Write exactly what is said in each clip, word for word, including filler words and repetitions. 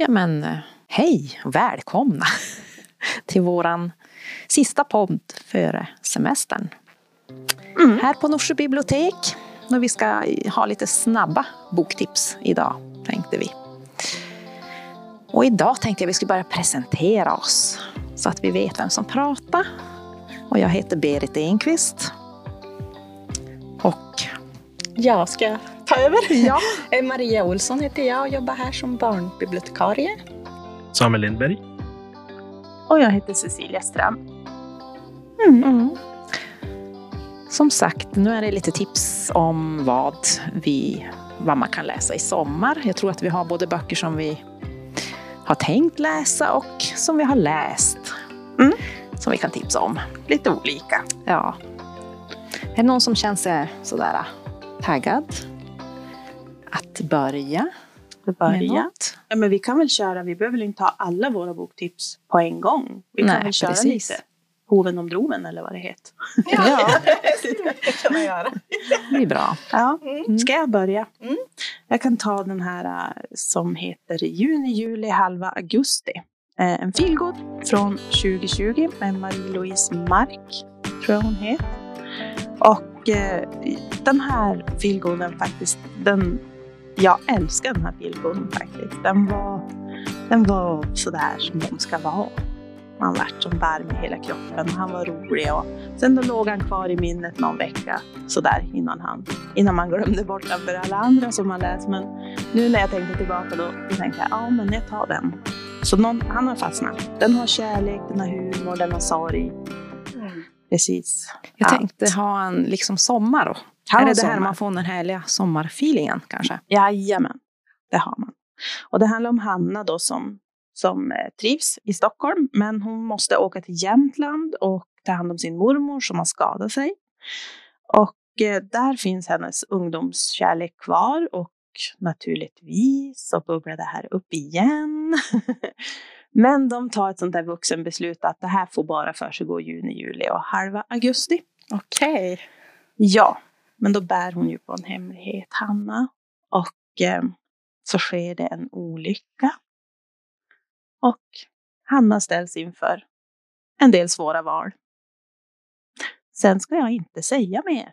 Ja, men hej och välkomna till våran sista podd före semestern. Mm. Här på Norsjö bibliotek. När vi ska ha lite snabba boktips idag, tänkte vi. Och idag tänkte jag att vi skulle börja presentera oss så att vi vet vem som pratar. Och jag heter Berit Enqvist. Och jag ska ta över. Ja. Maria Olsson heter jag och jobbar här som barnbibliotekarie. Samuel Lindberg. Och jag heter Cecilia Ström. Mm. Mm. Som sagt, nu är det lite tips om vad, vi, vad man kan läsa i sommar. Jag tror att vi har både böcker som vi har tänkt läsa och som vi har läst. Mm. Som vi kan tipsa om. Lite olika. Ja. Är det någon som känns sådär taggad att börja? Börja. Ja, men vi kan väl köra, vi behöver väl inte ha alla våra boktips på en gång. Vi kan Nej, väl köra precis. lite. Hoven om droven eller vad det heter. Ja, det kan man göra. Det är bra. Ja. Ska jag börja? Mm. Jag kan ta den här som heter Juni, juli, halva augusti. En feelgood från tjugo tjugo med Marie-Louise Mark, tror jag hon heter. Och den här feelgooden faktiskt, den, jag älskar den här feelgooden faktiskt. Den var, den var sådär som de ska vara. Han vart som varm i hela kroppen. Han var rolig. Och sen då låg han kvar i minnet någon vecka. Så där innan han. Innan man glömde bort den för alla andra som man läst. Men nu när jag tänkte tillbaka då. Då tänkte jag, ja men jag tar den. Så någon, han har fastnat. Den har kärlek, den har humor, den har sorg. Mm. Precis. Jag allt. tänkte, ha en liksom sommar då? Kan är det det sommar? Här man får den härliga sommarfeelingen kanske? Jajamän, det har man. Och det handlar om Hanna då som... som trivs i Stockholm, men hon måste åka till Jämtland och ta hand om sin mormor som har skadat sig. Och eh, där finns hennes ungdomskärlek kvar och naturligtvis så bubblar det här upp igen. Men de tar ett sånt där vuxenbeslut att det här får bara för sig gå juni, juli och halva augusti. Okej. Okay. Ja, men då bär hon ju på en hemlighet, Hanna. Och eh, så sker det en olycka. Och Hanna ställs inför en del svåra val. Sen ska jag inte säga mer.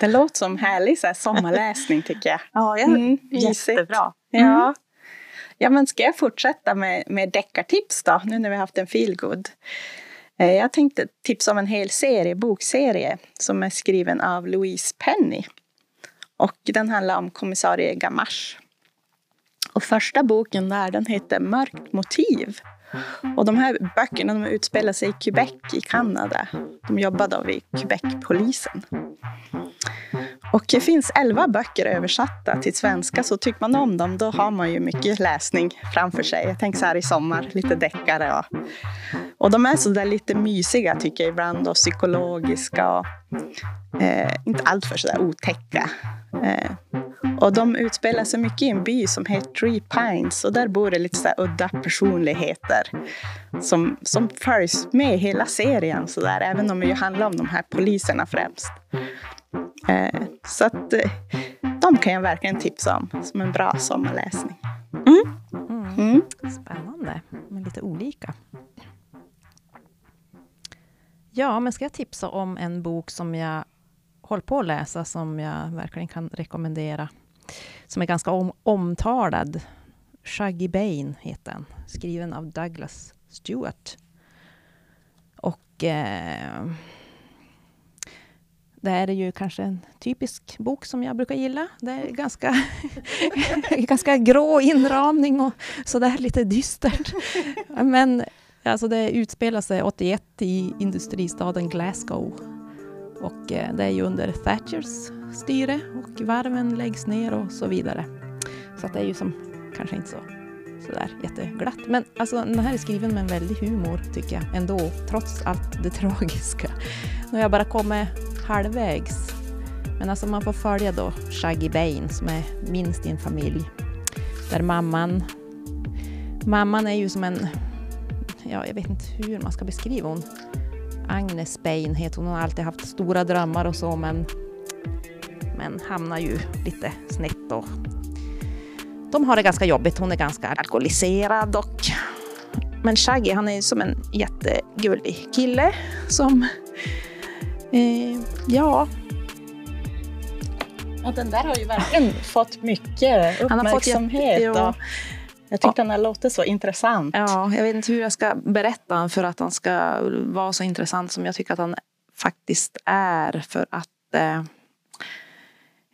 Det låter som härlig så här, sommarläsning tycker jag. Ja, jag, mm, jättebra. Mm. Ja. ja, men ska jag fortsätta med, med deckartips då? Nu när vi har haft en feelgood. Jag tänkte tipsa om en hel serie, bokserie. Som är skriven av Louise Penny. Och den handlar om kommissarie Gamache. Och första boken där, den heter Mörkt motiv. Och de här böckerna, de utspelar sig i Quebec i Kanada. De jobbar då vid Quebec-polisen. Och det finns elva böcker översatta till svenska. Så tycker man om dem, då har man ju mycket läsning framför sig. Jag tänker så här i sommar, lite deckare. Och, och de är så där lite mysiga tycker jag ibland. Och psykologiska och eh, inte allt för så där otäcka. Eh, och de utspelar sig mycket i en by som heter Three Pines. Och där bor det lite så där udda personligheter. Som, som följs med hela serien. Så där, även om det handlar om de här poliserna främst. Eh, så att eh, de kan jag verkligen tipsa om som en bra sommarläsning. Mm. Mm. Mm. Spännande, men lite olika. Ja, men ska jag tipsa om en bok som jag håller på att läsa som jag verkligen kan rekommendera. Som är ganska om- omtalad. Shuggie Bain heter den. Skriven av Douglas Stewart. Och... Eh, det är ju kanske en typisk bok som jag brukar gilla. Det är ganska, ganska grå inramning och sådär lite dystert. Men alltså det utspelar sig åttioett i industristaden Glasgow. Och det är ju under Thatchers styre och varven läggs ner och så vidare. Så att det är ju som kanske inte så sådär jätteglatt. Men alltså den här är skriven med en väldig humor tycker jag ändå. Trots allt det tragiska. Nu har jag bara kommit halvvägs. Men alltså man får följa då Shuggie Bain som är minst i en familj. Där mamman... Mamman är ju som en... Ja, jag vet inte hur man ska beskriva hon. Agnes Bain heter hon. Hon har alltid haft stora drömmar och så men... Men hamnar ju lite snett då. De har det ganska jobbigt, hon är ganska alkoholiserad och... Men Shuggie, han är som en jättegullig kille som... Eh, ja... Ja, den där har ju verkligen fått mycket uppmärksamhet. Han har fått jätte... Jag tyckte han låter så intressant. Ja, jag vet inte hur jag ska berätta för att han ska vara så intressant som jag tycker att han faktiskt är. För att eh,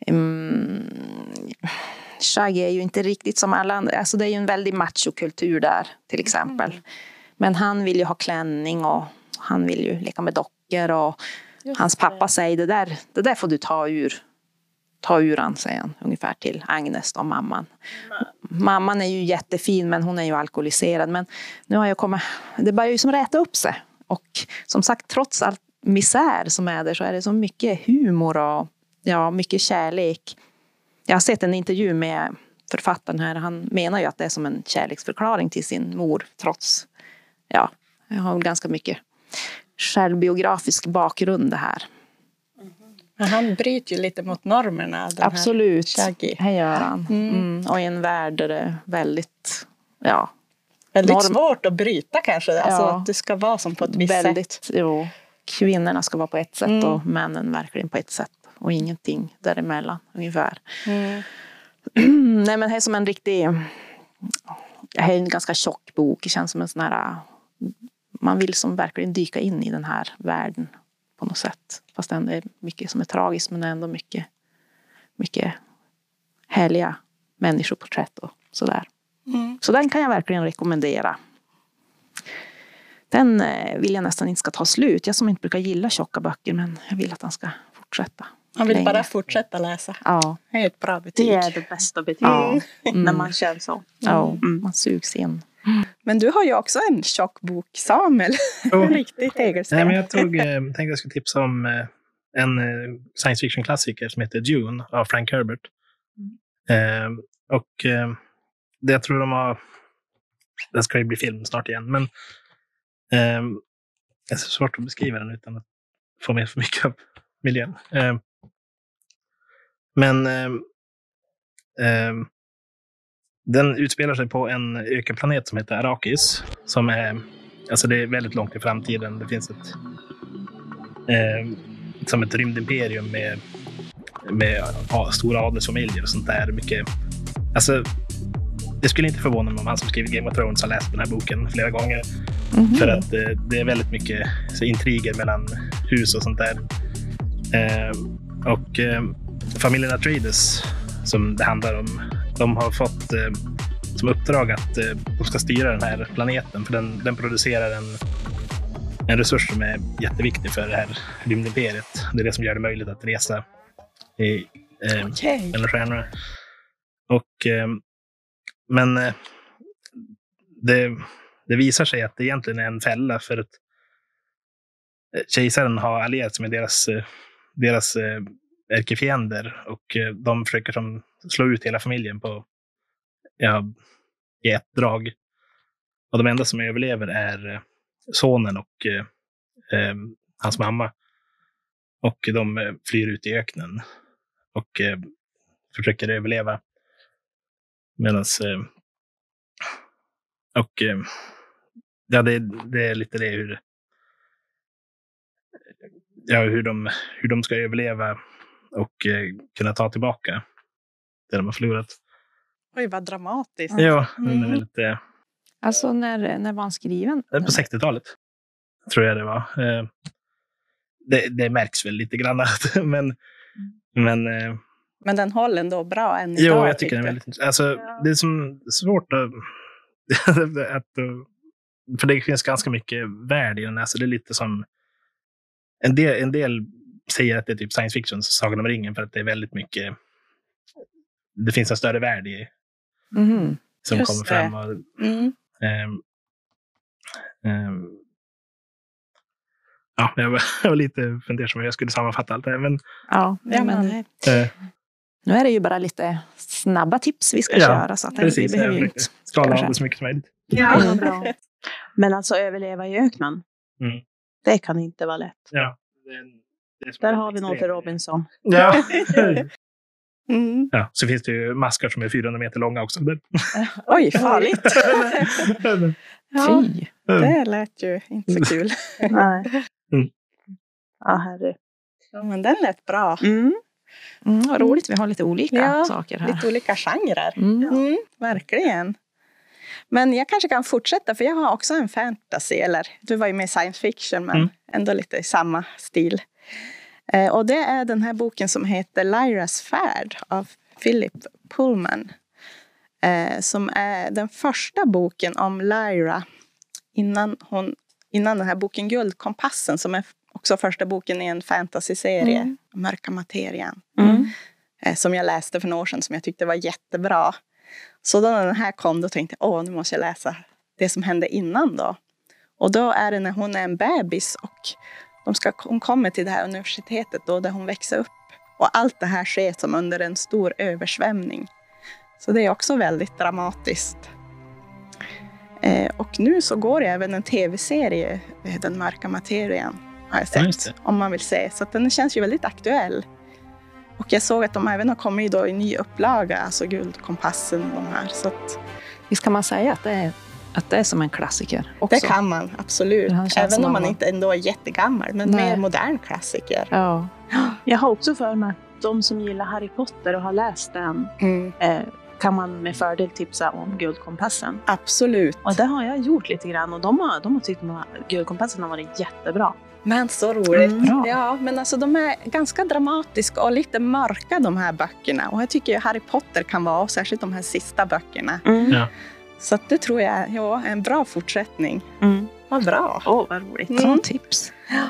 um, Shuggie är ju inte riktigt som alla andra. Alltså det är ju en väldigt machokultur där till exempel. Mm. Men han vill ju ha klänning och han vill ju leka med dockor. Och just hans pappa det. Säger det där, det där får du ta ur. Ta ur han, säger han, ungefär till Agnes och mamman. Mm. Mamman är ju jättefin, men hon är ju alkoholiserad. Men nu har jag kommit... Det börjar ju som räta upp sig. Och som sagt, trots allt misär som är där så är det så mycket humor och ja, mycket kärlek. Jag har sett en intervju med författaren här. Han menar ju att det är som en kärleksförklaring till sin mor. Trots, ja, jag har ganska mycket självbiografisk bakgrund det här. Men han bryter ju lite mot normerna. Den absolut, här, här gör han. Mm. Mm. Och i en värld där det är väldigt... Ja, väldigt norm... svårt att bryta kanske. Ja. Alltså att du ska vara som på ett visst väldigt, sätt. Jo. Kvinnorna ska vara på ett sätt mm. och männen verkligen på ett sätt. Och ingenting däremellan ungefär. Mm. Nej, men det är som en riktig... Det är en ganska tjock bok. Det känns som en sån här... Man vill som verkligen dyka in i den här världen. På något sätt. Fast det är mycket som är tragiskt. Men ändå mycket. Mycket härliga människoporträtt. Och sådär. Mm. Så den kan jag verkligen rekommendera. Den vill jag nästan inte ska ta slut. Jag som inte brukar gilla tjocka böcker. Men jag vill att den ska fortsätta. Man vill länge. Bara fortsätta läsa. Ja. Det är ett bra betyg. Det är det bästa betyg. Ja. Mm. När man känner så. Ja. Mm. Man sugs in. Mm. Men du har ju också en tjock bok, Samuel. Oh. Riktigt tegelsten. Nej, men jag tog, eh, tänkte jag skulle tipsa om eh, en science fiction-klassiker som heter Dune av Frank Herbert. Eh, och eh, det jag tror de har... Den ska ju bli film snart igen, men eh, det är så svårt att beskriva den utan att få med för mycket av miljön. Eh, men eh, eh, den utspelar sig på en ökenplanet som heter Arrakis. Som är, alltså det är väldigt långt i framtiden. Det finns ett, eh, som ett rymdimperium med, med ja, stora adelsfamiljer och sånt där. Mycket, alltså, det skulle inte förvåna mig om han som skrivit Game of Thrones har läst den här boken flera gånger. Mm-hmm. För att eh, det är väldigt mycket så, intriger mellan hus och sånt där. Eh, och eh, familjen Atreides som det handlar om. De har fått eh, som uppdrag att eh, de ska styra den här planeten. För den, den producerar en, en resurs som är jätteviktig för det här rymdimperiet. Det är det som gör det möjligt att resa i eh, okay. mellan stjärnorna. Och, eh, men eh, det, det visar sig att det egentligen är en fälla. För att eh, kejsaren har allierats med deras, eh, deras eh, ärkefiender. Och eh, de försöker som... slå ut hela familjen på ja, i ett drag. Och de enda som överlever är sonen och eh, hans mamma. Och de flyr ut i öknen och eh, försöker överleva. Medans eh, och eh, ja, det, det är lite det hur ja, hur de hur de ska överleva och eh, kunna ta tillbaka där de har förlorat. Oj, vad dramatiskt. Ja, mm. den är lite... Alltså, när, när var han skriven? På sextiotalet, tror jag det var. Det, det märks väl lite grann, men... Mm. Men, men den håller ändå bra än idag. Jo, jag tycker den är väldigt... Alltså, ja. Det är som svårt att... att för det finns ganska mycket värde i den. Alltså, det är lite som... En del, en del säger att det är typ science fiction, Sagan om ringen, för att det är väldigt mycket... Det finns en större värld i, mm, som kommer det. Fram. Och, mm. um, um, ja, jag var, jag var lite fundersam hur jag skulle sammanfatta allt det här. Men, ja, ja, men, uh, nu är det ju bara lite snabba tips vi ska ja, köra. Så att precis, vi behöver inte skala av det så mycket som möjligt. Ja, mm. Bra. Men alltså överleva i öknen, mm. det kan inte vara lätt. Ja, det, det Där har vi något för Robinson. Ja. Mm. Ja, så finns det ju maskar som är fyrahundra meter långa också. Oj, farligt. Ja, det lät ju inte så kul. Nej. Mm. Ja, herre. Ja, men den lät bra. Mm. Mm, vad roligt, vi har lite olika ja, saker här. Lite olika genrer. Mm. Mm, verkligen. Men jag kanske kan fortsätta, för jag har också en fantasy. Eller, du var ju med science fiction, men mm. ändå lite i samma stil. Eh, och det är den här boken som heter Lyra's färd av Philip Pullman. Eh, som är den första boken om Lyra innan, hon, innan den här boken Guldkompassen, som är också första boken i en fantasyserie, mm. Mörka materien. Mm. Eh, som jag läste för några år sedan, som jag tyckte var jättebra. Så då när den här kom, då tänkte jag, åh, nu måste jag läsa det som hände innan då. Och då är det när hon är en bebis och de ska, hon kommer till det här universitetet då, där hon växer upp. Och allt det här sker som under en stor översvämning. Så det är också väldigt dramatiskt. Eh, och nu så går det även en tv-serie, Den mörka materien, har jag sett. Om man vill se. Så att den känns ju väldigt aktuell. Och jag såg att de även har kommit då i ny upplaga, alltså Guldkompassen, de här. Så att... Visst kan man säga att det är, att det är som en klassiker också? Det kan man, absolut. Även om man inte ändå är jättegammal, men nej, mer modern klassiker. Ja. Jag har också för mig att de som gillar Harry Potter och har läst den mm. eh, kan man med fördel tipsa om Guldkompassen. Absolut. Och det har jag gjort lite grann, och de har, de har tyckt att Guldkompassen har varit jättebra. Men så roligt. Mm. Ja, men alltså de är ganska dramatiska och lite mörka, de här böckerna. Och jag tycker ju Harry Potter kan vara, särskilt de här sista böckerna. Mm. Ja. Så att det tror jag ja, är en bra fortsättning. Mm. Vad bra. Åh, oh, vad roligt. Mm. Sån tips. Ja.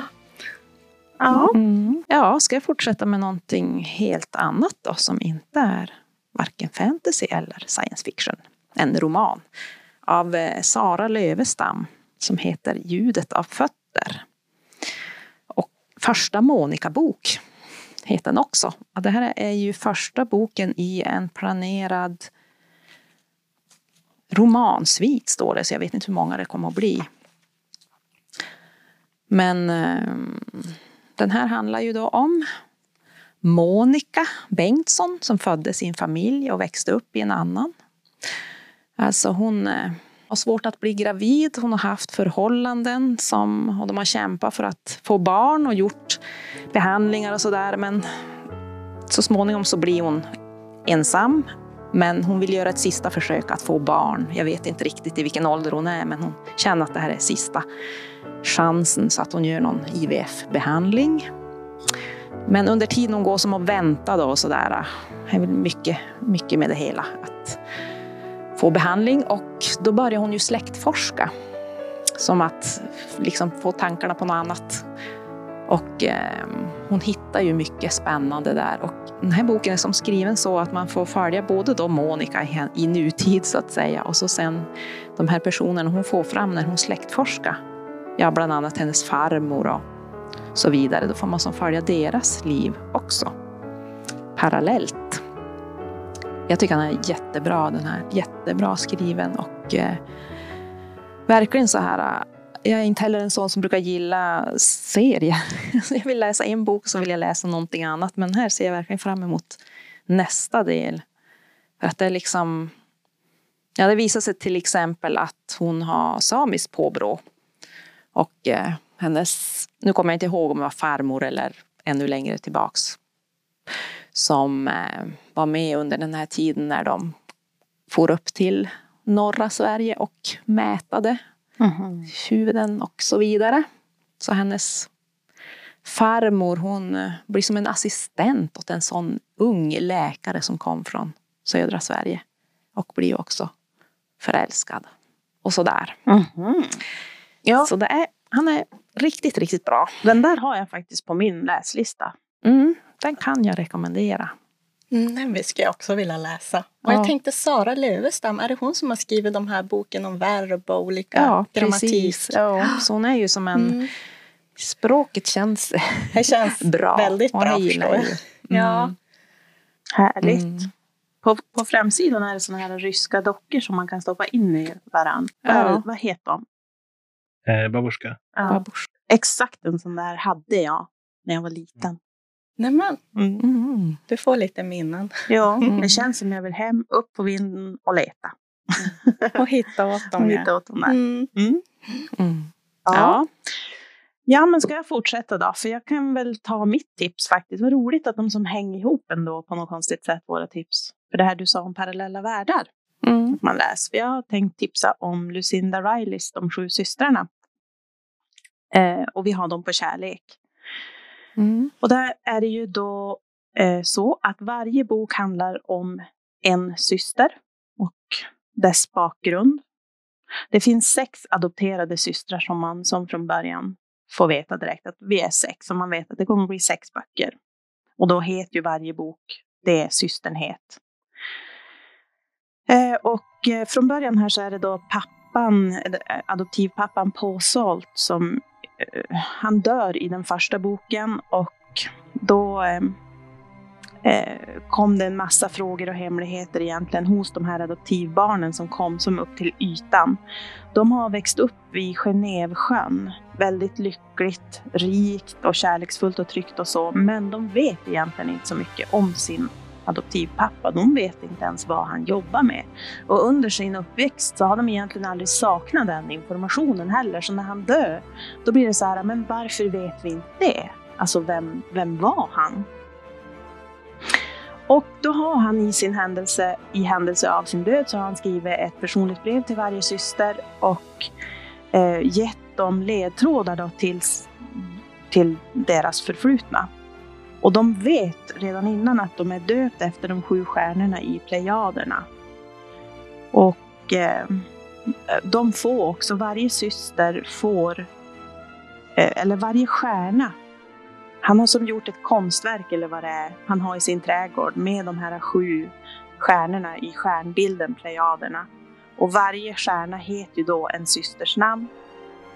Ja. Mm. Ja, ska jag fortsätta med någonting helt annat då, som inte är varken fantasy eller science fiction. En roman av Sara Lövestam som heter Ljudet av fötter. Första Monica-bok heter den också. Och det här är ju första boken i en planerad romansvit, står det. Så jag vet inte hur många det kommer att bli. Men den här handlar ju då om Monica Bengtsson som föddes i en familj och växte upp i en annan. Alltså hon... har svårt att bli gravid. Hon har haft förhållanden som, och de har kämpat för att få barn och gjort behandlingar och sådär. Men så småningom så blir hon ensam. Men hon vill göra ett sista försök att få barn. Jag vet inte riktigt i vilken ålder hon är, men hon känner att det här är sista chansen, så att hon gör någon I V F-behandling. Men under tiden hon går som att vänta då och sådär. Det är väl mycket, mycket med det hela att... få behandling, och då börjar hon ju släktforska. Som att liksom få tankarna på något annat. Och eh, hon hittar ju mycket spännande där. Och den här boken är som skriven så att man får följa både då Monica i nutid så att säga. Och så sen de här personerna hon får fram när hon släktforskar. Ja, bland annat hennes farmor och så vidare. Då får man som följa deras liv också. Parallellt. Jag tycker den är jättebra, den här jättebra skriven, och eh, verkligen så här, jag är inte heller en sån som brukar gilla serier. Jag vill läsa en bok så vill jag läsa någonting annat, men här ser jag verkligen fram emot nästa del. För att det är liksom, ja, det visar sig till exempel att hon har samiskt påbrå, och eh, hennes, nu kommer jag inte ihåg om det var farmor eller ännu längre tillbaks, som var med under den här tiden när de for upp till norra Sverige och mätade mm. huvuden och så vidare. Så hennes farmor, hon blir som en assistent åt en sån ung läkare som kom från södra Sverige. Och blir också förälskad. Och sådär. Mm. Ja. Så det är, han är riktigt, riktigt bra. Den där har jag faktiskt på min läslista. Mm. Den kan jag rekommendera. Mm, den ska jag också vilja läsa. Och ja. Jag tänkte Sara Lövestam, är det hon som har skrivit de här boken om verb och olika ja, grammatik? Precis. Ja, så hon är ju som en... Mm. Språket känns, det känns bra. Väldigt hon bra, förstår jag. Mm. Ja. Härligt. Mm. På, på framsidan är det såna här ryska dockor som man kan stoppa in i varann. Ja. Vad heter de? Eh, babushka. Ja. Babushka. Exakt en sån där hade jag när jag var liten. Nämen, mm. Mm. Du får lite minnen. Ja, mm. Det känns som jag vill hem, upp på vinden och leta. Mm. Och hitta åt dem. Hitta åt dem där. Mm. Mm. Mm. Ja. Ja. Ja, men ska jag fortsätta då? För jag kan väl ta mitt tips faktiskt. Vad roligt att de som hänger ihop ändå på något konstigt sätt, våra tips. För det här du sa om parallella världar. Mm. Att man läser. Jag har tänkt tipsa om Lucinda Rileys, de sju systrarna. Eh, och vi har dem på kärlek. Mm. Och där är det ju då eh, så att varje bok handlar om en syster och dess bakgrund. Det finns sex adopterade systrar som man som från början får veta direkt att vi är sex. Och man vet att det kommer bli sex böcker. Och då heter ju varje bok det systern het. Eh, och eh, från början här så är det då pappan, eh, adoptivpappan Paul Salt som eh, han dör i den första boken. Och då eh, eh, kom det en massa frågor och hemligheter egentligen hos de här adoptivbarnen som kom som upp till ytan. De har växt upp vid Genèvesjön. Väldigt lyckligt, rikt och kärleksfullt och tryggt och så. Men de vet egentligen inte så mycket om sin adoptivpappa. De vet inte ens vad han jobbar med. Och under sin uppväxt så har de egentligen aldrig saknat den informationen heller. Så när han dör, då blir det så här, men varför vet vi inte det? Alltså, vem, vem var han? Och då har han i sin händelse, i händelse av sin död, så har han skrivit ett personligt brev till varje syster och eh, gett de ledtrådar då till, till deras förflutna. Och de vet redan innan att de är döpta efter de sju stjärnorna i Plejaderna. Och eh, de får också, varje syster får, eh, eller varje stjärna. Han har som gjort ett konstverk eller vad det är han har i sin trädgård med de här sju stjärnorna i stjärnbilden Plejaderna. Och varje stjärna heter ju då en systers namn.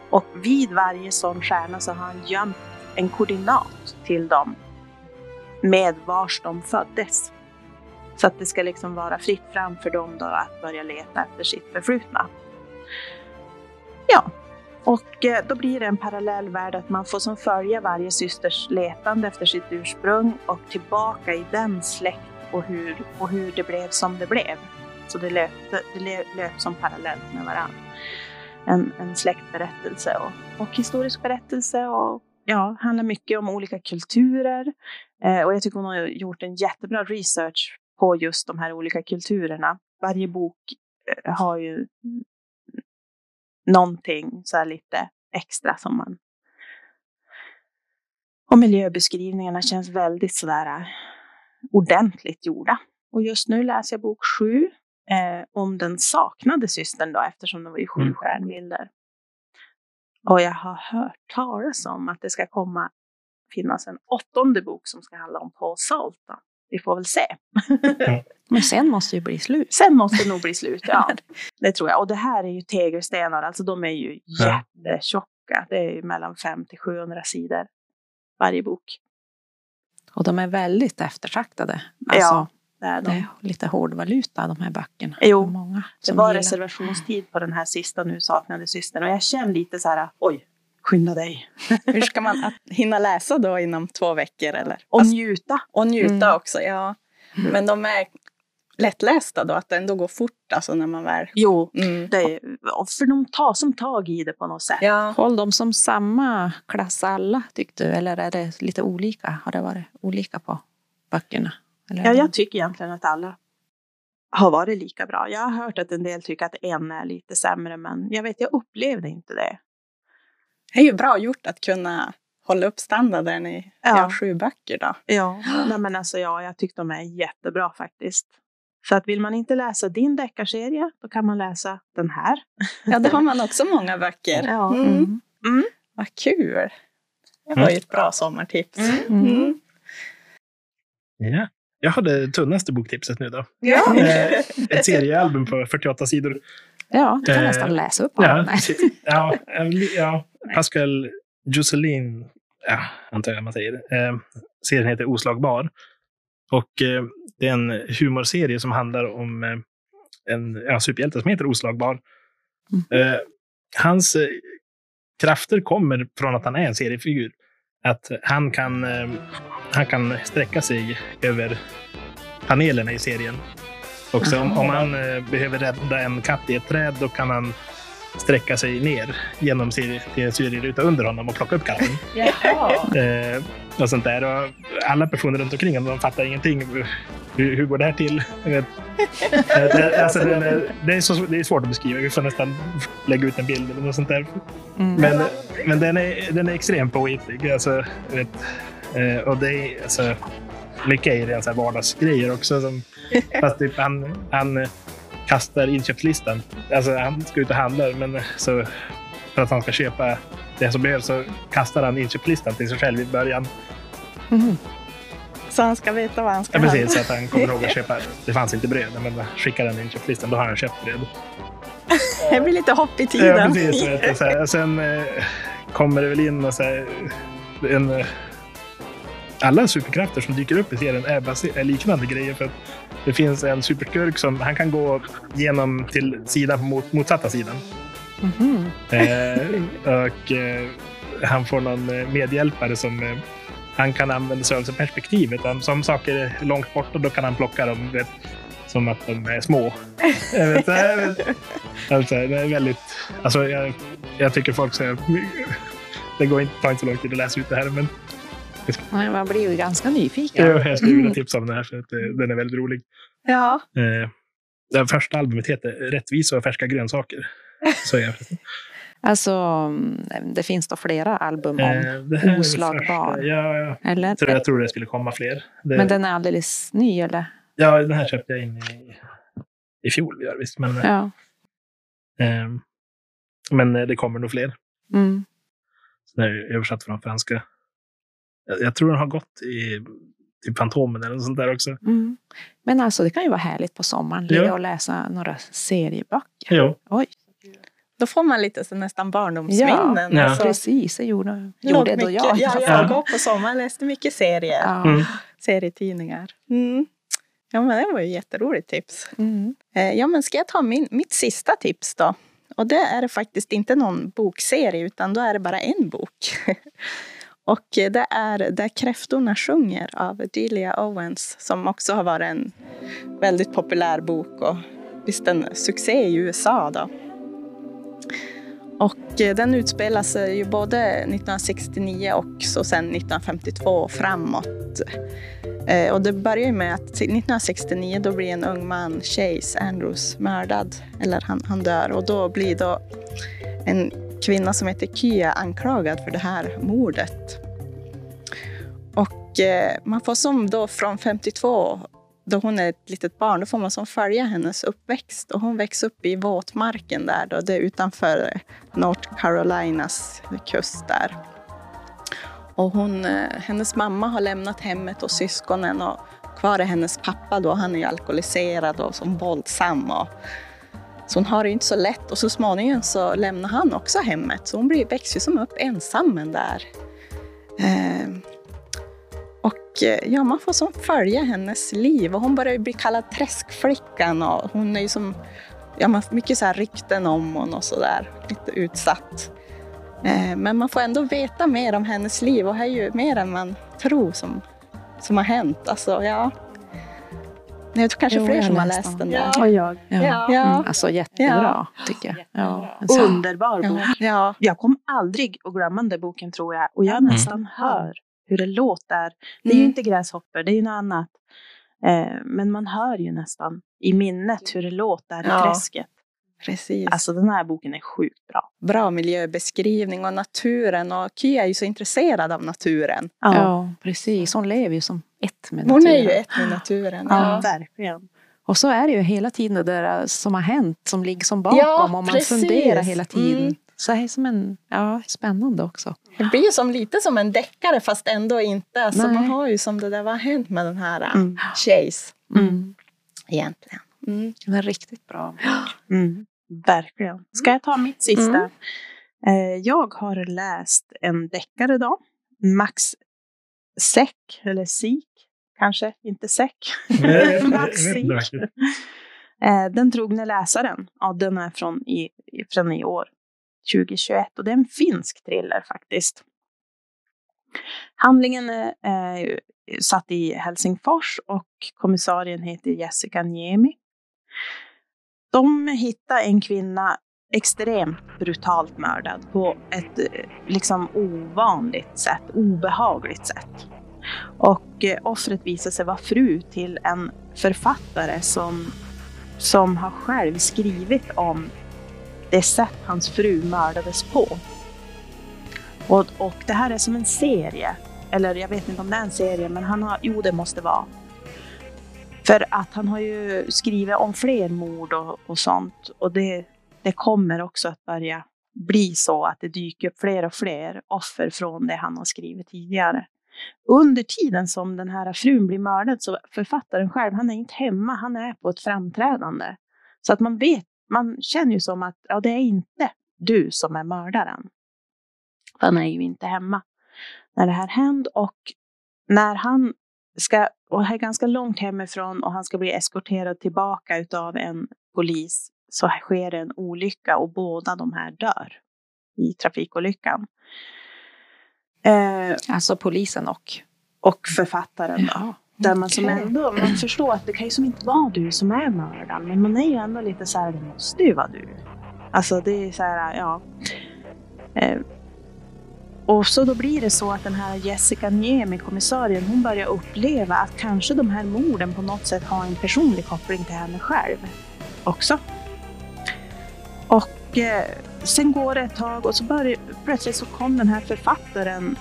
Och vid varje sån stjärna så har han gömt en koordinat till dem med vars de föddes. Så att det ska liksom vara fritt fram för dem då att börja leta efter sitt förflutna. Ja, och då blir det en parallell värld att man får som följa varje systers letande efter sitt ursprung och tillbaka i den släkt och hur, och hur det blev som det blev. Så det löp, det löp som parallellt med varandra. En, en släktberättelse och, och historisk berättelse och ja, handlar mycket om olika kulturer eh, och jag tycker hon har gjort en jättebra research på just de här olika kulturerna. Varje bok eh, har ju någonting så här lite extra som man, och miljöbeskrivningarna känns väldigt sådär ordentligt gjorda. Och just nu läser jag bok sju. Eh, om den saknade systern då, eftersom de var ju sju stjärnbilder. Och jag har hört talas om att det ska komma, finnas en åttonde bok som ska handla om Paul Salt. Vi får väl se. Mm. Men sen måste ju bli slut. Sen måste det nog bli slut, ja. Det tror jag. Och det här är ju tegelstenar, alltså de är ju ja. jättetjocka. Det är ju mellan fem till sjuhundra sidor varje bok. Och de är väldigt eftertraktade. Alltså. Ja. Där de... Det är lite hård valuta, de här böckerna. Jo, det, många det var gillar. Reservationstid på den här sista nu saknade systern. Och jag kände lite så här, oj, skynda dig. Hur ska man att hinna läsa då inom två veckor? Eller? Och alltså, njuta. Och njuta mm. också, ja. Mm. Men de är lättlästa då, att det ändå går fort alltså, när man väl... Jo, mm. det är, för de tar som tag i det på något sätt. Ja. Håll dem som samma klass alla, tyckte du? Eller är det lite olika? Har det varit olika på böckerna? Ja, jag tycker egentligen att alla har varit lika bra. Jag har hört att en del tycker att en är lite sämre, men jag vet, jag upplevde inte det. Det är ju bra gjort att kunna hålla upp standarden i ja. Ja, sju böcker då. Ja, nej, men alltså ja, jag tycker de är jättebra faktiskt. Så att vill man inte läsa din deckarserie, då kan man läsa den här. Ja, det har man också många böcker. Ja. Mm. Mm. Mm. Vad kul. Det var ju ett bra sommartips. Mm. Mm. Ja. Jag hade tunnaste boktipset nu då. Ja. Eh, ett seriealbum på fyrtioåtta sidor. Ja, du kan eh, nästan läsa upp. Ja, ja, ja, Pascal Josselin, ja, antar jag man säger. Eh, serien heter Oslagbar. Och eh, det är en humorserie som handlar om eh, en ja, superhjälte som heter Oslagbar. Mm. Eh, hans eh, krafter kommer från att han är en seriefigur. Att han kan... Eh, han kan sträcka sig över panelerna i serien. Också mm. om, om han eh, behöver rädda en katt i ett träd, då kan han sträcka sig ner genom serien till en serieruta under honom och plocka upp katten. eh, och sånt där. Och alla personer runt omkring honom, de fattar ingenting. Hur, hur går det här till? eh, det, alltså, det, det, är så, det är svårt att beskriva. Vi får nästan lägga ut en bild eller något sånt där. Mm. Men, men den, är, den är extremt poetisk. Alltså, vet, eh, och det är... Alltså, mycket är rena vardagsgrejer också. Som, fast typ han, han kastar inköpslistan. Alltså han ska ut och handla, men så, för att han ska köpa det som behövs så kastar han inköpslistan till sig själv i början. Mm. Så han ska veta vad han ska handla. Ja, precis, så att han kommer ihåg att köpa. Det fanns inte bröd, men skickar han inköpslistan, då har han köpt bröd. Det blir lite hopp i tiden. Ja, precis. Vet, så här. Sen eh, kommer det väl in och så här, en... Alla superkrafter som dyker upp i serien är, baser- är liknande grejer, för att det finns en superskurk som han kan gå genom till sidan på mot- motsatta sidan. Mm-hmm. Eh, och eh, han får någon medhjälpare som eh, han kan använda sig av perspektivet. Han, som saker är långt borta, då kan han plocka dem vet, som att de är små. Jag vet, alltså, det är väldigt... Alltså, jag, jag tycker folk säger... Det går inte, tar inte så lång tid att läsa ut det här, men... Nej, man blir ju ganska nyfiken. Jag skulle vilja tipsa om den här, för att den är väldigt rolig. Ja. Det första albumet heter Rättvisa och färska grönsaker. Så är jag. Alltså, det finns då flera album om eh, Oslagbar. Ja, ja. Eller? Så jag tror det skulle komma fler. Det... Men den är alldeles ny, eller? Ja, den här köpte jag in i, i fjol, gör visst. Men, ja. eh, men det kommer nog fler. Mm. Så den är översatt från franska. Jag tror den har gått i typ Fantomen eller något sånt där också. Mm. Men alltså det kan ju vara härligt på sommaren. Ja. Att läsa några serieböcker. Ja. Oj. Då får man lite så nästan barndomsminnen. Ja, alltså. Precis. Det gjorde, gjorde mycket, då jag. Ja, jag ja. Går på sommaren läste mycket serier. Ja. Mm. Serietidningar. Mm. Ja, men det var ju jätteroligt tips. Mm. Ja, men ska jag ta min, mitt sista tips då? Och det är faktiskt inte någon bokserie, utan då är det bara en bok. Och det är Där kräftorna sjunger av Delia Owens, som också har varit en väldigt populär bok och visst en succé i U S A då. Och den utspelar sig ju både nittonhundrasextionio och så sen nittonhundrafemtiotvå framåt. Och det börjar med att nittonhundrasextionio då blir en ung man, Chase Andrews, mördad. Eller han, han dör, och då blir då en kvinna som heter Kya anklagad för det här mordet. Och eh, man får som då från femtiotvå, då hon är ett litet barn, då får man som följa hennes uppväxt. Och hon växer upp i våtmarken där då, det är utanför North Carolinas kust där. Och hon, eh, hennes mamma har lämnat hemmet och syskonen, och kvar är hennes pappa då, han är ju alkoholiserad och som våldsam och... Så hon har det ju inte så lätt, och så småningom så lämnar han också hemmet. Så hon blir, växer ju som upp ensammen där. Eh, och ja, man får som följa hennes liv. Och hon börjar ju bli kallad träskflickan. Och hon är ju som, ja, man får mycket så här rykten om hon och så där. Lite utsatt. Eh, men man får ändå veta mer om hennes liv. Och det är ju mer än man tror som, som har hänt. Alltså, ja... Jag tror kanske jo, fler som har läst den där. Ja, och jag. Ja. Ja. Mm, alltså jättebra, ja. Tycker jag. Ja. Ja. Underbar bok. Ja. Ja. Jag kom aldrig att glömma den boken, tror jag. Och jag mm. nästan hör hur det låter. Det är mm. ju inte gräshopper, det är ju något annat. Eh, men man hör ju nästan i minnet hur det låter i ja. Träsket. Precis. Alltså den här boken är sjukt bra. Bra miljöbeskrivning och naturen. Och Kya är ju så intresserad av naturen. Ja, ja, precis. Hon lever ju som ett med naturen. Hon är ju ett med naturen. Ja, ja. Verkligen. Och så är det ju hela tiden det där som har hänt som ligger som bakom. Ja, och man precis. Funderar hela tiden. Mm. Så här är som en, ja, spännande också. Det blir ju som lite som en deckare fast ändå inte. Alltså nej. Man har ju som det där, vad har hänt med den här mm. Chase? Mm. Egentligen. Mm. Den är riktigt bra. Mm. Verkligen. Ska jag ta mitt sista? Mm. Jag har läst en deckare då. Max Säck, eller Sik, kanske inte Säck. Nej, Max Sik. Den trogna läsaren. Ja, den är från i, från i år tjugohundratjugoett. Och det är en finsk thriller faktiskt. Handlingen är satt i Helsingfors och kommissarien heter Jessica Niemi. De hittar en kvinna extremt brutalt mördad på ett liksom ovanligt sätt, obehagligt sätt. Och offret visar sig vara fru till en författare som, som har själv skrivit om det sätt hans fru mördades på. Och, och det här är som en serie. Eller jag vet inte om det är en serie, men han har, jo det måste vara. För att han har ju skrivit om fler mord och, och sånt. Och det, det kommer också att börja bli så att det dyker upp fler och fler offer från det han har skrivit tidigare. Under tiden som den här frun blir mördad så författaren själv, han är inte hemma, han är på ett framträdande. Så att man vet, man känner ju som att ja, det är inte du som är mördaren. Han är ju inte hemma när det här händer, och när han ska, och är ganska långt hemifrån och han ska bli eskorterad tillbaka utav en polis, så sker en olycka och båda de här dör i trafikolyckan. Eh, alltså polisen och och författaren då. Ja, där man okay. som ändå man förstår att det kan ju som inte vara du som är mördaren, men man är ju ändå lite så här, det måste ju vara du. Alltså det är så här, ja. Eh, Och så då blir det så att den här Jessica Niemi, kommissarien, hon börjar uppleva att kanske de här morden på något sätt har en personlig koppling till henne själv också. Och eh, sen går det ett tag och så börjar, plötsligt så kom den här författaren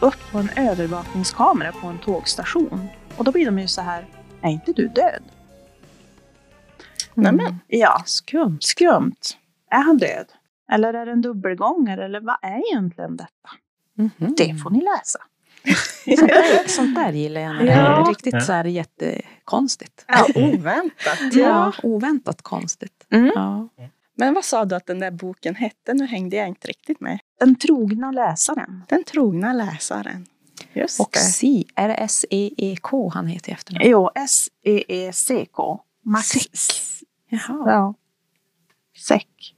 upp på en övervakningskamera på en tågstation. Och då blir de ju så här, är inte du död? Mm. Nämen, ja, skumt. Skumt. Är han död? Eller är det en dubbelgångare? Eller vad är egentligen detta? Mm-hmm. Det får ni läsa. Sånt där, sånt där gillar jag. Det är riktigt ja. Så här jättekonstigt. Ja, oväntat. Ja, ja oväntat konstigt. Mm. Ja. Men vad sa du att den där boken hette? Nu hängde jag inte riktigt med. Den trogna läsaren. Den trogna läsaren. Just och C, är det S E E K han heter efter nu? Jo, S E E C K. Max. Jaha. Ja. Säck.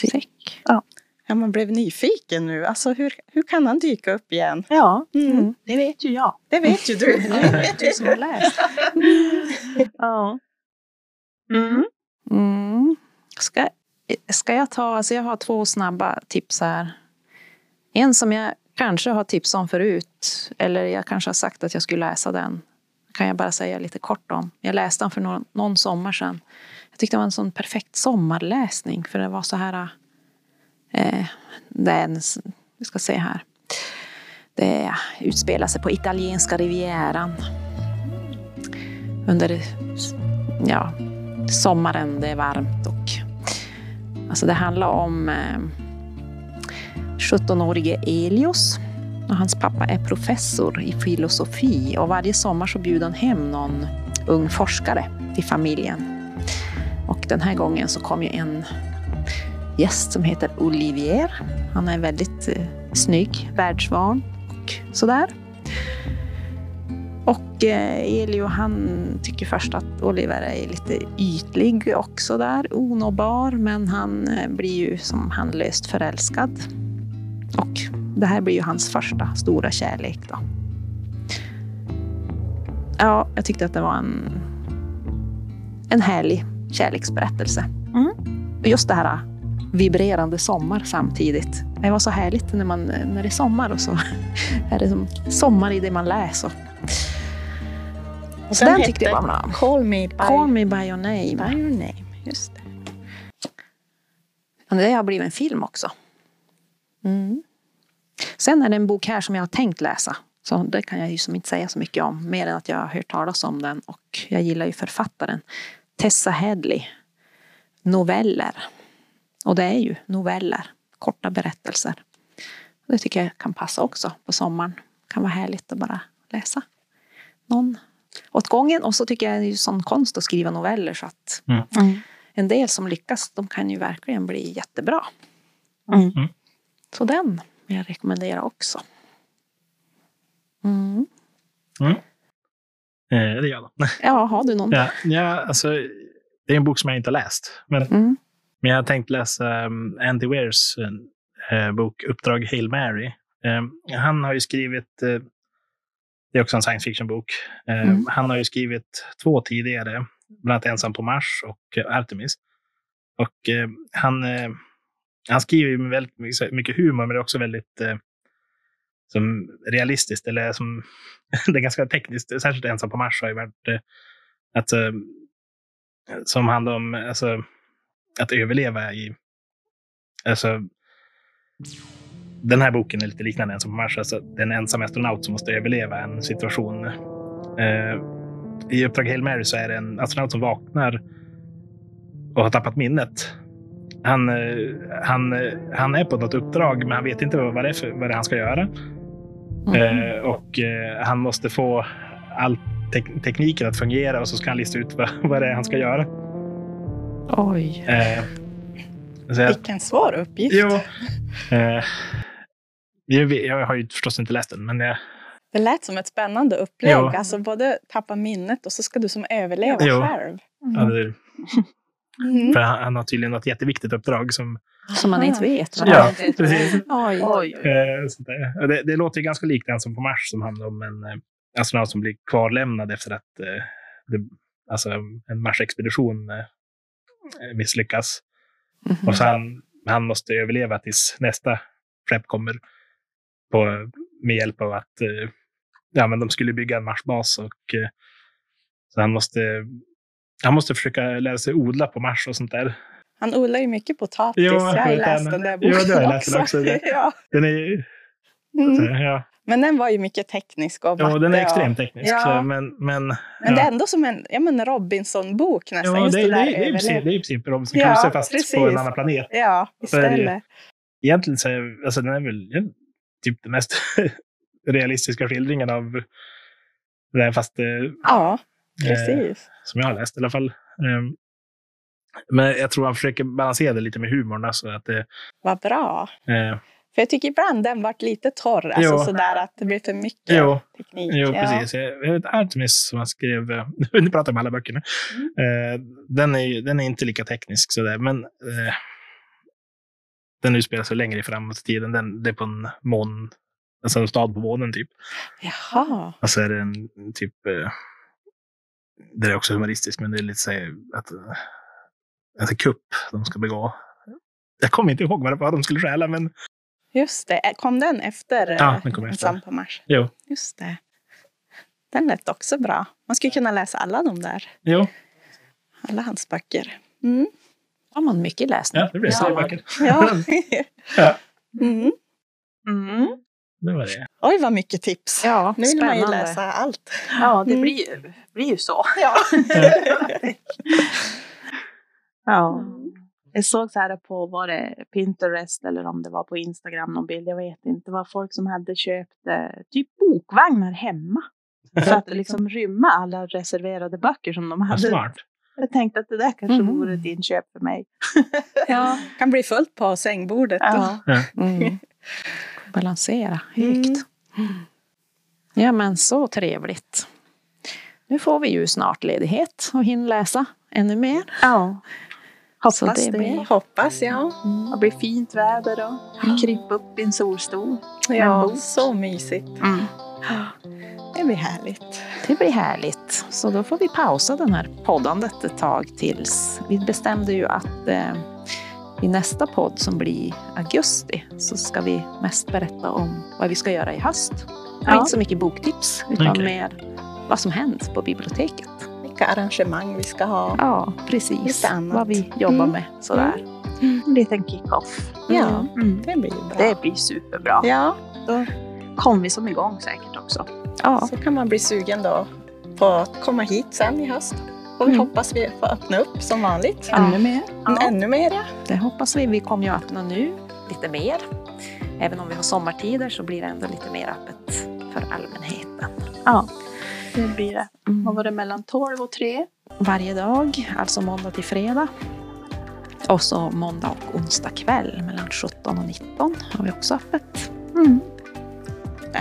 Fick. Ja. Ja, man blev nyfiken nu. Alltså hur, hur kan han dyka upp igen? Ja, mm. det vet ju jag. Det vet ju du. Det vet ju som har läst. Ja. Mm. Mm. Ska, ska jag ta, alltså jag har två snabba tips här. En som jag kanske har tips om förut. Eller jag kanske har sagt att jag skulle läsa den. Kan jag bara säga lite kort om. Jag läste den för någon, någon sommar sedan. Jag tyckte det var en sån perfekt sommarläsning. För det var så här. Eh, det är en, vi ska se här. Det utspelar sig på italienska rivieran. Under ja, sommaren. Det är varmt. Och, alltså det handlar om eh, sjuttonårige Elios. Och hans pappa är professor i filosofi. Och varje sommar så bjuder han hem någon ung forskare till familjen. Och den här gången så kom ju en gäst som heter Olivier. Han är väldigt eh, snygg, världsvan och sådär. Och eh, Elio han tycker först att Oliver är lite ytlig och sådär, onåbar. Men han eh, blir ju som handlöst förälskad. Och det här blir ju hans första stora kärlek då. Ja, jag tyckte att det var en, en härlig kärleksberättelse. Mm. Just det här vibrerande sommar samtidigt. Det var så härligt när, man, när det är sommar och så är det som sommar i det man läser. Och så den, den tyckte jag var bra. Call me by, Call me by your name. By your name, just det. Och det har blivit en film också. Mm. Sen är det en bok här som jag har tänkt läsa. Så det kan jag ju som inte säga så mycket om. Mer än att jag har hört talas om den. Och jag gillar ju författaren. Tessa Hedley, noveller. Och det är ju noveller, korta berättelser. Det tycker jag kan passa också på sommaren. Det kan vara härligt att bara läsa någon åt gången. Och så tycker jag det är ju sån konst att skriva noveller. Så att mm. en del som lyckas, de kan ju verkligen bli jättebra. Mm. Mm. Så den vill jag rekommendera också. Mm. Mm. Eh, det gör jag. Ja, har du någon? Ja, ja, alltså, det är en bok som jag inte har läst. Men, mm. men jag har tänkt läsa um, Andy Weirs uh, bok Uppdrag Hail Mary. Eh, han har ju skrivit, eh, det är också en science fiction-bok. Eh, mm. Han har ju skrivit två tidigare, bland annat Ensam på Mars och eh, Artemis. Och eh, han, eh, han skriver ju med väldigt mycket, mycket humor, men det är också väldigt eh, som realistiskt, eller som det är ganska tekniskt, särskilt Ensam på Mars har ju varit eh, att eh, som handlar om alltså, att överleva i alltså, den här boken är lite liknande Ensam på Mars, alltså den ensam astronaut som måste överleva en situation. Eh, i Uppdrag Hail Mary så är det en astronaut som vaknar och har tappat minnet. Han, han, han är på något uppdrag, men han vet inte vad det är, för, vad det är han ska göra. Mm. Eh, och eh, han måste få all te- tekniken att fungera, och så ska han lista ut vad, vad det är han ska göra. Oj. Eh, så jag, Vilken svår uppgift. Jo. Eh, jag, jag har ju förstås inte läst den, men jag... Det lät som ett spännande upplägg. Jo. Alltså både tappa minnet och så ska du som överleva jo. själv. Mm. Ja, det är... Mm. För han, han har tydligen något jätteviktigt uppdrag som... Som man inte vet. Ja, precis. Oj. Oj. Eh, det, det låter ju ganska likt Ensam på Mars, som handlar om en eh, astronaut som blir kvarlämnad efter att eh, det, alltså, en Mars-expedition eh, misslyckas. Mm-hmm. Och så han, han måste överleva tills nästa skepp kommer på, med hjälp av att eh, ja, men de skulle bygga en Marsbas. Och, eh, så han måste... Han måste försöka lära sig odla på Mars och sånt där. Han odlar ju mycket potatis. Jo, jag har läst den, den där boken jo, jag också. Den också. Ja. Den är, mm. så, ja. Men den var ju mycket teknisk. Och ja, den är extremt teknisk. Ja. Så, men men, men ja. det är ändå som en jag menar, Robinson-bok nästan. Ja, just det, det, där det, det, är precis, det är precis Robinson ja, Crusoe fast precis. På en annan planet. Ja, istället. Ju, egentligen så är alltså, den är väl typ den mest realistiska skildringen av det här, fast... Ja. Precis. Eh, som jag har läst i alla fall. Eh, men jag tror han försöker balansera det lite med humorn. Alltså, att det, Vad bra. Eh, för jag tycker ibland den varit lite torr. Alltså sådär att det blir för mycket jo, teknik. Jo, ja. Precis. Jag, jag vet Artemis som han skrev, nu pratar jag om alla böckerna. Mm. Eh, den, är, den är inte lika teknisk sådär, men eh, den utspelar sig längre framåt i tiden. Den, det är på en mån, alltså en stad på månen typ. Jaha. Alltså är det en typ... Eh, det är också humoristiskt, men det är lite så att alltså kupp de ska begå. Jag kommer inte ihåg vad de skulle stjäla, men... Just det, kom den efter ja, den kom Ensam efter. På Mars? Jo. Just det. Den lät också bra. Man skulle kunna läsa alla de där. Jo. Alla hans böcker. Mm. Har man mycket läsning? Ja, det blir så böcker. Ja. ja. Mm. Mm. Det var det. Oj, vad mycket tips. Ja, nu vill spännande. Man ju läsa allt. Ja, det mm. blir, ju, blir ju så. Ja. ja. Jag såg så här på, var det Pinterest eller om det var på Instagram någon bild, jag vet inte. Det var folk som hade köpt eh, typ bokvagnar hemma. För att liksom rymma alla reserverade böcker som de hade. Smart. Jag tänkte att det där kanske mm. vore ett inköp för mig. ja, kan bli fullt på sängbordet. Ja. Då. Mm. Balansera högt. Mm. Ja, men så trevligt. Nu får vi ju snart ledighet och hinna läsa ännu mer. Ja. Hoppas det. Blir. Hoppas, ja. Mm. Det blir fint väder och mm. krypa upp i en solstol. Ja, så mysigt. Mm. Det blir härligt. Det blir härligt. Så då får vi pausa den här poddandet ett tag tills. Vi bestämde ju att... Eh, I nästa podd som blir augusti så ska vi mest berätta om vad vi ska göra i höst. Ja. Inte så mycket boktips utan okay. mer vad som hänt på biblioteket. Vilka arrangemang vi ska ha. Ja, precis. Vad vi jobbar mm. med. Sådär. Mm. Mm. En liten kick-off. Mm. Ja, mm. det blir bra. Det blir superbra. Ja, då kommer vi som igång säkert också. Ja. Så kan man bli sugen då på att komma hit sen i höst. Och vi mm. hoppas vi får öppna upp som vanligt. Ja. Ännu mer. Ja. Ännu mer, ja. Det hoppas vi. Vi kommer ju att öppna nu lite mer. Även om vi har sommartider så blir det ändå lite mer öppet för allmänheten. Ja, det blir det. Mm. Och var det mellan tolv och tre? Varje dag, alltså måndag till fredag. Och så måndag och onsdag kväll mellan sjutton och nitton har vi också öppet. Mm.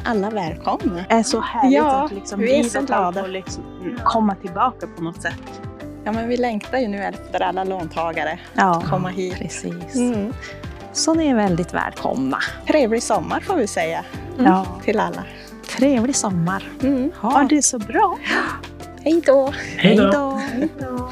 Alla välkomna. Det är så härligt ja, att liksom vi är så glada och liksom komma tillbaka på något sätt. Ja, men vi längtar ju nu efter alla låntagare ja, att komma hit. Precis. Mm. Så ni är väldigt välkomna. Trevlig sommar får vi säga mm. ja. till alla. Trevlig sommar. Mm. Ha det så bra. Hej då. Hej då.